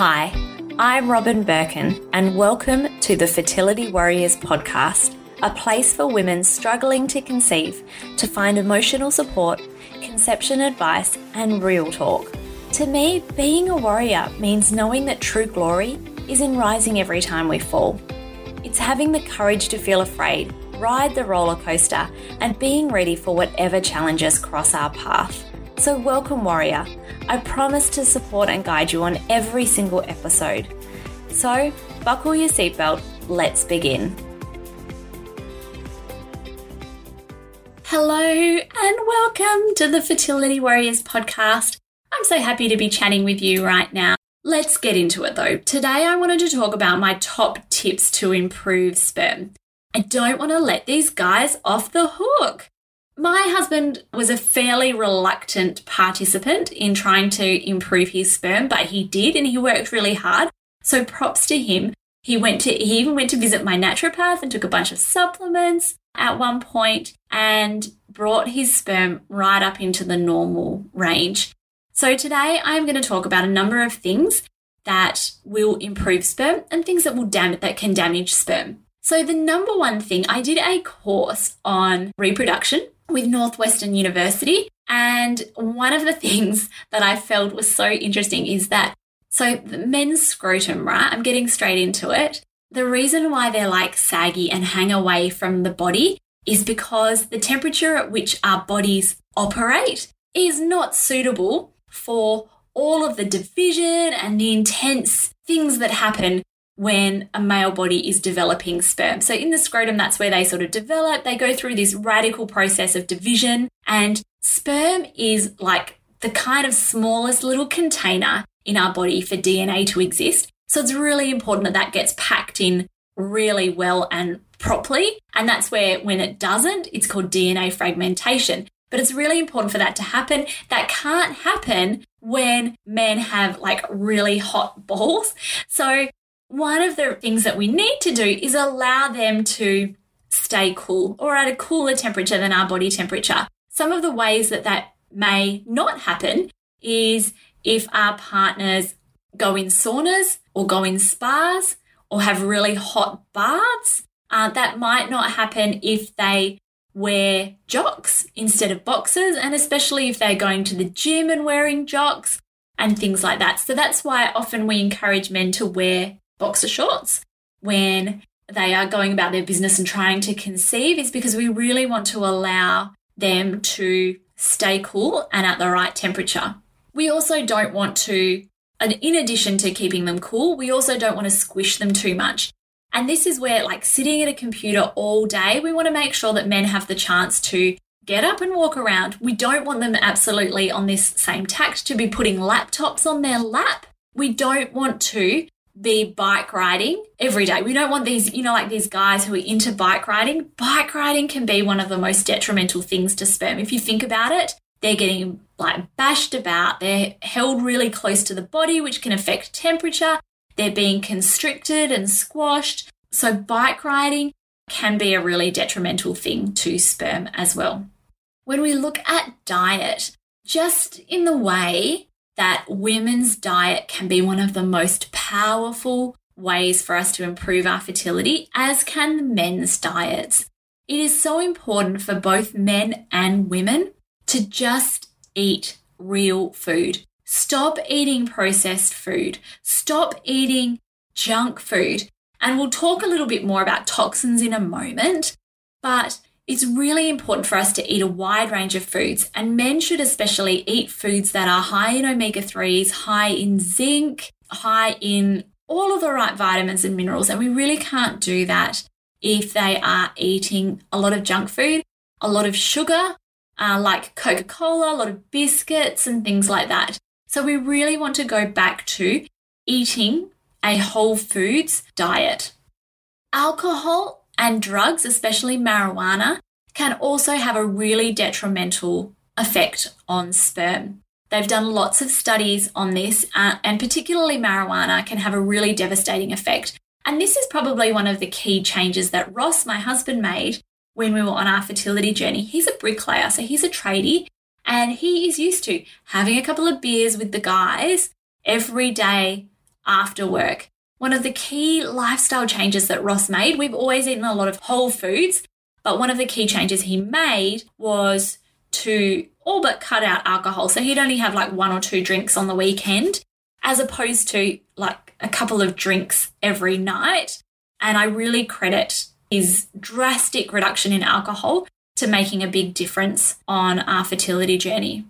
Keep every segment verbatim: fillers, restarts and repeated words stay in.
Hi, I'm Robyn Birkin, and welcome to the Fertility Warriors Podcast, a place for women struggling to conceive to find emotional support, conception advice, and real talk. To me, being a warrior means knowing that true glory is in rising every time we fall. It's having the courage to feel afraid, ride the roller coaster, and being ready for whatever challenges cross our path. So welcome, warrior. I promise to support and guide you on every single episode. So buckle your seatbelt, let's begin. Hello and welcome to the Fertility Warriors Podcast. I'm so happy to be chatting with you right now. Let's get into it though. Today I wanted to talk about my top tips to improve sperm. I don't want to let these guys off the hook. My husband was a fairly reluctant participant in trying to improve his sperm, but he did, and he worked really hard. So props to him. He went to he even went to visit my naturopath and took a bunch of supplements at one point and brought his sperm right up into the normal range. So today I'm going to talk about a number of things that will improve sperm and things that will dam- that can damage sperm. So the number one thing, I did a course on reproduction with Northwestern University. And one of the things that I felt was so interesting is that, so the men's scrotum, right? I'm getting straight into it. The reason why they're like saggy and hang away from the body is because the temperature at which our bodies operate is not suitable for all of the division and the intense things that happen when a male body is developing sperm. So in the scrotum, that's where they sort of develop. They go through this radical process of division, and sperm is like the kind of smallest little container in our body for D N A to exist. So it's really important that that gets packed in really well and properly. And that's where, when it doesn't, it's called D N A fragmentation. But it's really important for that to happen. That can't happen when men have like really hot balls. So one of the things that we need to do is allow them to stay cool, or at a cooler temperature than our body temperature. Some of the ways that that may not happen is if our partners go in saunas or go in spas or have really hot baths. Uh, that might not happen if they wear jocks instead of boxers, and especially if they're going to the gym and wearing jocks and things like that. So that's why often we encourage men to wear boxer shorts when they are going about their business and trying to conceive, is because we really want to allow them to stay cool and at the right temperature. We also don't want to, and in addition to keeping them cool, we also don't want to squish them too much. And this is where, like sitting at a computer all day, we want to make sure that men have the chance to get up and walk around. We don't want them absolutely on this same tact to be putting laptops on their lap. We don't want to be bike riding every day. We don't want these, you know, like these guys who are into bike riding. Bike riding can be one of the most detrimental things to sperm. If you think about it, they're getting like bashed about. They're held really close to the body, which can affect temperature. They're being constricted and squashed. So bike riding can be a really detrimental thing to sperm as well. When we look at diet, just in the way that women's diet can be one of the most powerful ways for us to improve our fertility, as can men's diets. It is so important for both men and women to just eat real food. Stop eating processed food. Stop eating junk food. And we'll talk a little bit more about toxins in a moment, but it's really important for us to eat a wide range of foods, and men should especially eat foods that are high in omega threes, high in zinc, high in all of the right vitamins and minerals. And we really can't do that if they are eating a lot of junk food, a lot of sugar, uh, like Coca-Cola, a lot of biscuits and things like that. So we really want to go back to eating a whole foods diet. Alcohol and drugs, especially marijuana, can also have a really detrimental effect on sperm. They've done lots of studies on this, uh, and particularly marijuana can have a really devastating effect. And this is probably one of the key changes that Ross, my husband, made when we were on our fertility journey. He's a bricklayer, so he's a tradie, and he is used to having a couple of beers with the guys every day after work. One of the key lifestyle changes that Ross made, we've always eaten a lot of whole foods, but one of the key changes he made was to all but cut out alcohol. So he'd only have like one or two drinks on the weekend, as opposed to like a couple of drinks every night. And I really credit his drastic reduction in alcohol to making a big difference on our fertility journey.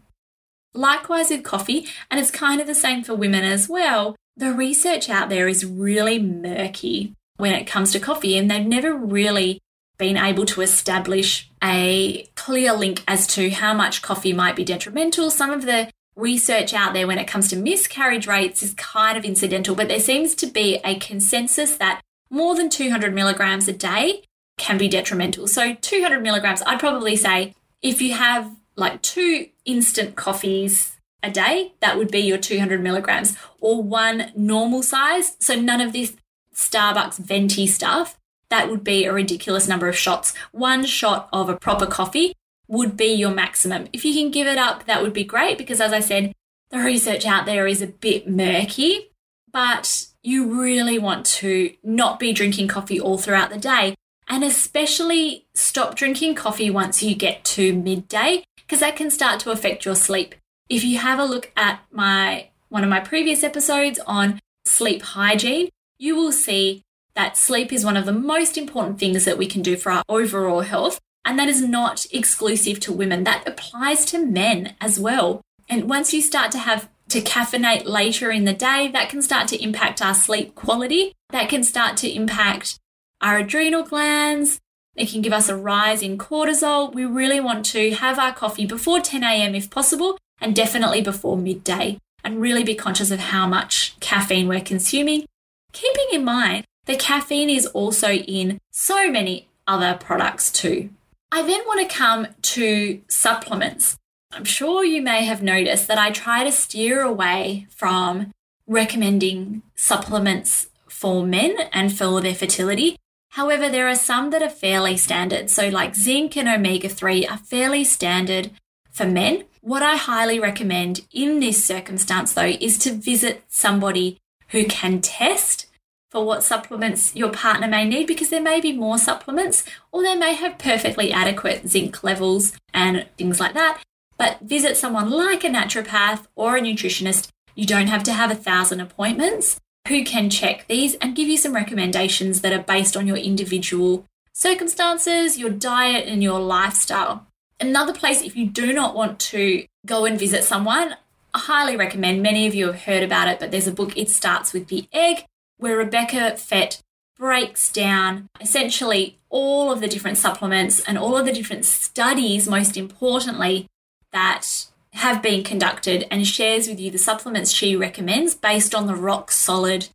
Likewise with coffee, and it's kind of the same for women as well. The research out there is really murky when it comes to coffee, and they've never really been able to establish a clear link as to how much coffee might be detrimental. Some of the research out there when it comes to miscarriage rates is kind of incidental, but there seems to be a consensus that more than two hundred milligrams a day can be detrimental. So two hundred milligrams, I'd probably say if you have like two instant coffees a day, that would be your two hundred milligrams, or one normal size. So none of this Starbucks venti stuff. That would be a ridiculous number of shots. One shot of a proper coffee would be your maximum. If you can give it up, that would be great, because as I said, the research out there is a bit murky, but you really want to not be drinking coffee all throughout the day, and especially stop drinking coffee once you get to midday, because that can start to affect your sleep. If you have a look at my one of my previous episodes on sleep hygiene, you will see that sleep is one of the most important things that we can do for our overall health, and that is not exclusive to women. That applies to men as well. And once you start to have to caffeinate later in the day, that can start to impact our sleep quality. That can start to impact our adrenal glands. It can give us a rise in cortisol. We really want to have our coffee before ten a.m. if possible, and definitely before midday, and really be conscious of how much caffeine we're consuming, keeping in mind that caffeine is also in so many other products too. I then want to come to supplements. I'm sure you may have noticed that I try to steer away from recommending supplements for men and for their fertility. However, there are some that are fairly standard. So like zinc and omega three are fairly standard for men. What I highly recommend in this circumstance, though, is to visit somebody who can test for what supplements your partner may need, because there may be more supplements, or they may have perfectly adequate zinc levels and things like that. But visit someone like a naturopath or a nutritionist, you don't have to have a thousand appointments, who can check these and give you some recommendations that are based on your individual circumstances, your diet and your lifestyle. Another place, if you do not want to go and visit someone, I highly recommend, many of you have heard about it, but there's a book, It Starts With The Egg, where Rebecca Fett breaks down essentially all of the different supplements and all of the different studies, most importantly, that have been conducted, and shares with you the supplements she recommends based on the rock solid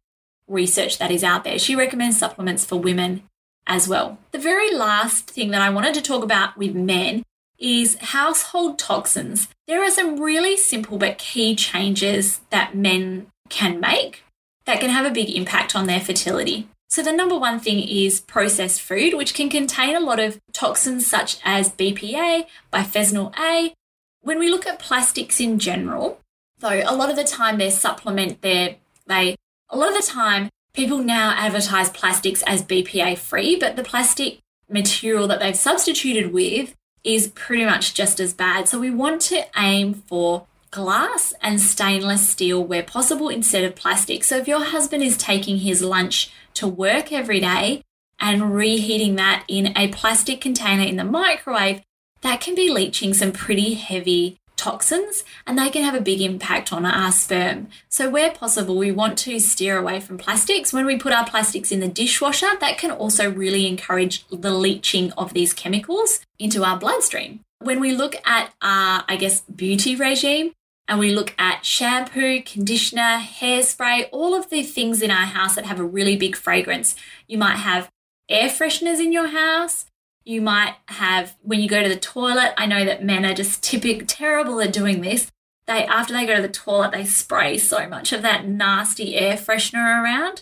research that is out there. She recommends supplements for women as well. The very last thing that I wanted to talk about with men is household toxins. There are some really simple but key changes that men can make that can have a big impact on their fertility. So the number one thing is processed food, which can contain a lot of toxins such as B P A, bisphenol A. When we look at plastics in general, though, a lot of the time they supplement their, they, a lot of the time people now advertise plastics as B P A free, but the plastic material that they've substituted with is pretty much just as bad. So we want to aim for glass and stainless steel where possible instead of plastic. So if your husband is taking his lunch to work every day and reheating that in a plastic container in the microwave, that can be leaching some pretty heavy toxins, and they can have a big impact on our sperm. So where possible, we want to steer away from plastics. When we put our plastics in the dishwasher, that can also really encourage the leaching of these chemicals into our bloodstream. When we look at our, I guess, beauty regime, and we look at shampoo, conditioner, hairspray, all of the things in our house that have a really big fragrance, you might have air fresheners in your house. You might have, when you go to the toilet, I know that men are just typical, terrible at doing this. They, after they go to the toilet, they spray so much of that nasty air freshener around.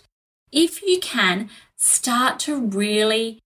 If you can, start to really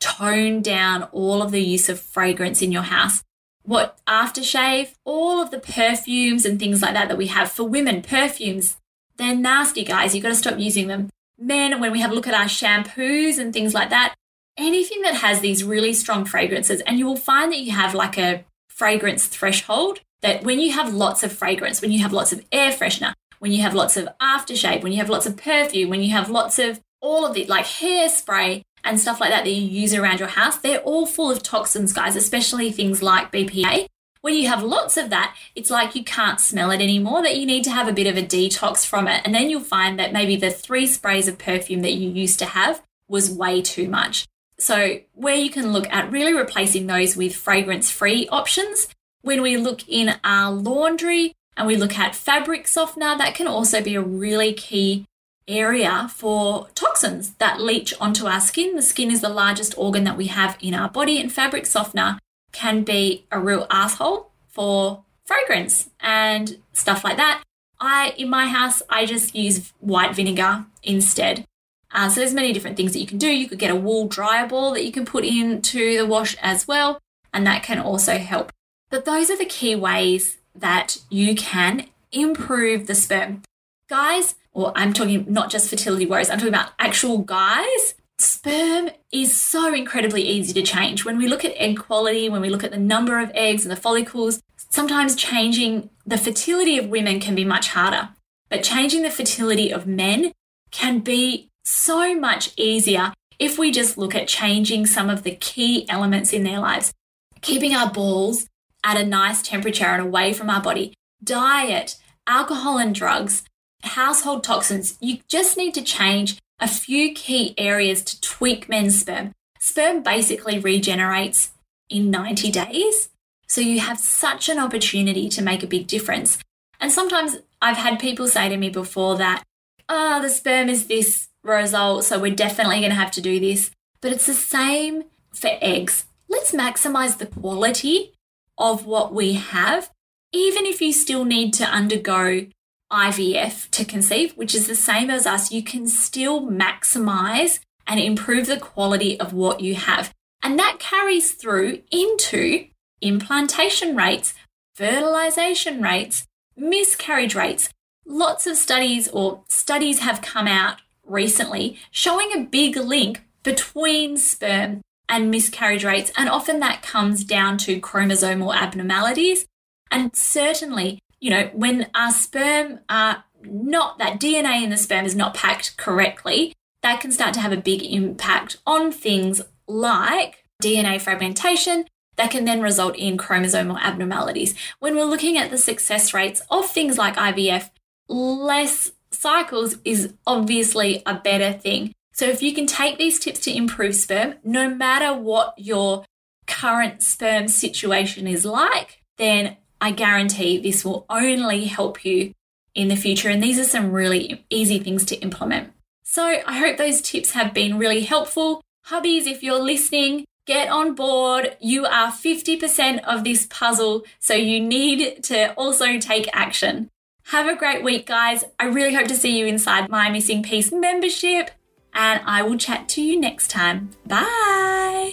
tone down all of the use of fragrance in your house. what aftershave, all of the perfumes and things like that that we have for women, perfumes, they're nasty, guys. You've got to stop using them. Men, when we have a look at our shampoos and things like that, anything that has these really strong fragrances, and you will find that you have like a fragrance threshold, that when you have lots of fragrance, when you have lots of air freshener, when you have lots of aftershave, when you have lots of perfume, when you have lots of all of the like hairspray and stuff like that that you use around your house, they're all full of toxins, guys, especially things like B P A. When you have lots of that, it's like you can't smell it anymore, that you need to have a bit of a detox from it. And then you'll find that maybe the three sprays of perfume that you used to have was way too much. So where you can look at really replacing those with fragrance-free options. When we look in our laundry and we look at fabric softener, that can also be a really key area for toxins that leach onto our skin. The skin is the largest organ that we have in our body, and fabric softener can be a real asshole for fragrance and stuff like that. I, in my house, I just use white vinegar instead. Uh, so there's many different things that you can do. You could get a wool dryer ball that you can put into the wash as well, and that can also help. But those are the key ways that you can improve the sperm. Guys, or I'm talking not just fertility warriors, I'm talking about actual guys. Sperm is so incredibly easy to change. When we look at egg quality, when we look at the number of eggs and the follicles, sometimes changing the fertility of women can be much harder. But changing the fertility of men can be so much easier if we just look at changing some of the key elements in their lives. Keeping our balls at a nice temperature and away from our body, diet, alcohol and drugs, household toxins. You just need to change a few key areas to tweak men's sperm. Sperm basically regenerates in ninety days. So you have such an opportunity to make a big difference. And sometimes I've had people say to me before that, oh, the sperm is this result, so we're definitely going to have to do this. But it's the same for eggs. Let's maximize the quality of what we have, even if you still need to undergo I V F to conceive, which is the same as us. You can still maximize and improve the quality of what you have. And that carries through into implantation rates, fertilization rates, miscarriage rates. Lots of studies or studies have come out recently showing a big link between sperm and miscarriage rates, and often that comes down to chromosomal abnormalities. And certainly, you know, when our sperm are not, that D N A in the sperm is not packed correctly, that can start to have a big impact on things like D N A fragmentation that can then result in chromosomal abnormalities. When we're looking at the success rates of things like I V F, less cycles is obviously a better thing. So if you can take these tips to improve sperm, no matter what your current sperm situation is like, then I guarantee this will only help you in the future. And these are some really easy things to implement. So I hope those tips have been really helpful. Hubbies, if you're listening, get on board. You are fifty percent of this puzzle, so you need to also take action. Have a great week, guys. I really hope to see you inside my Missing Piece membership. And I will chat to you next time. Bye.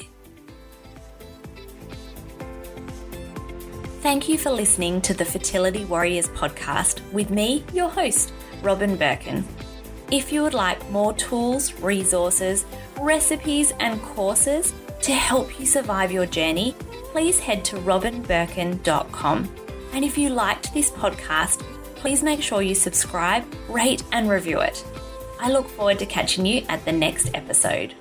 Thank you for listening to the Fertility Warriors podcast with me, your host, Robyn Birkin. If you would like more tools, resources, recipes, and courses to help you survive your journey, please head to robyn birkin dot com. And if you liked this podcast, please make sure you subscribe, rate, and review it. I look forward to catching you at the next episode.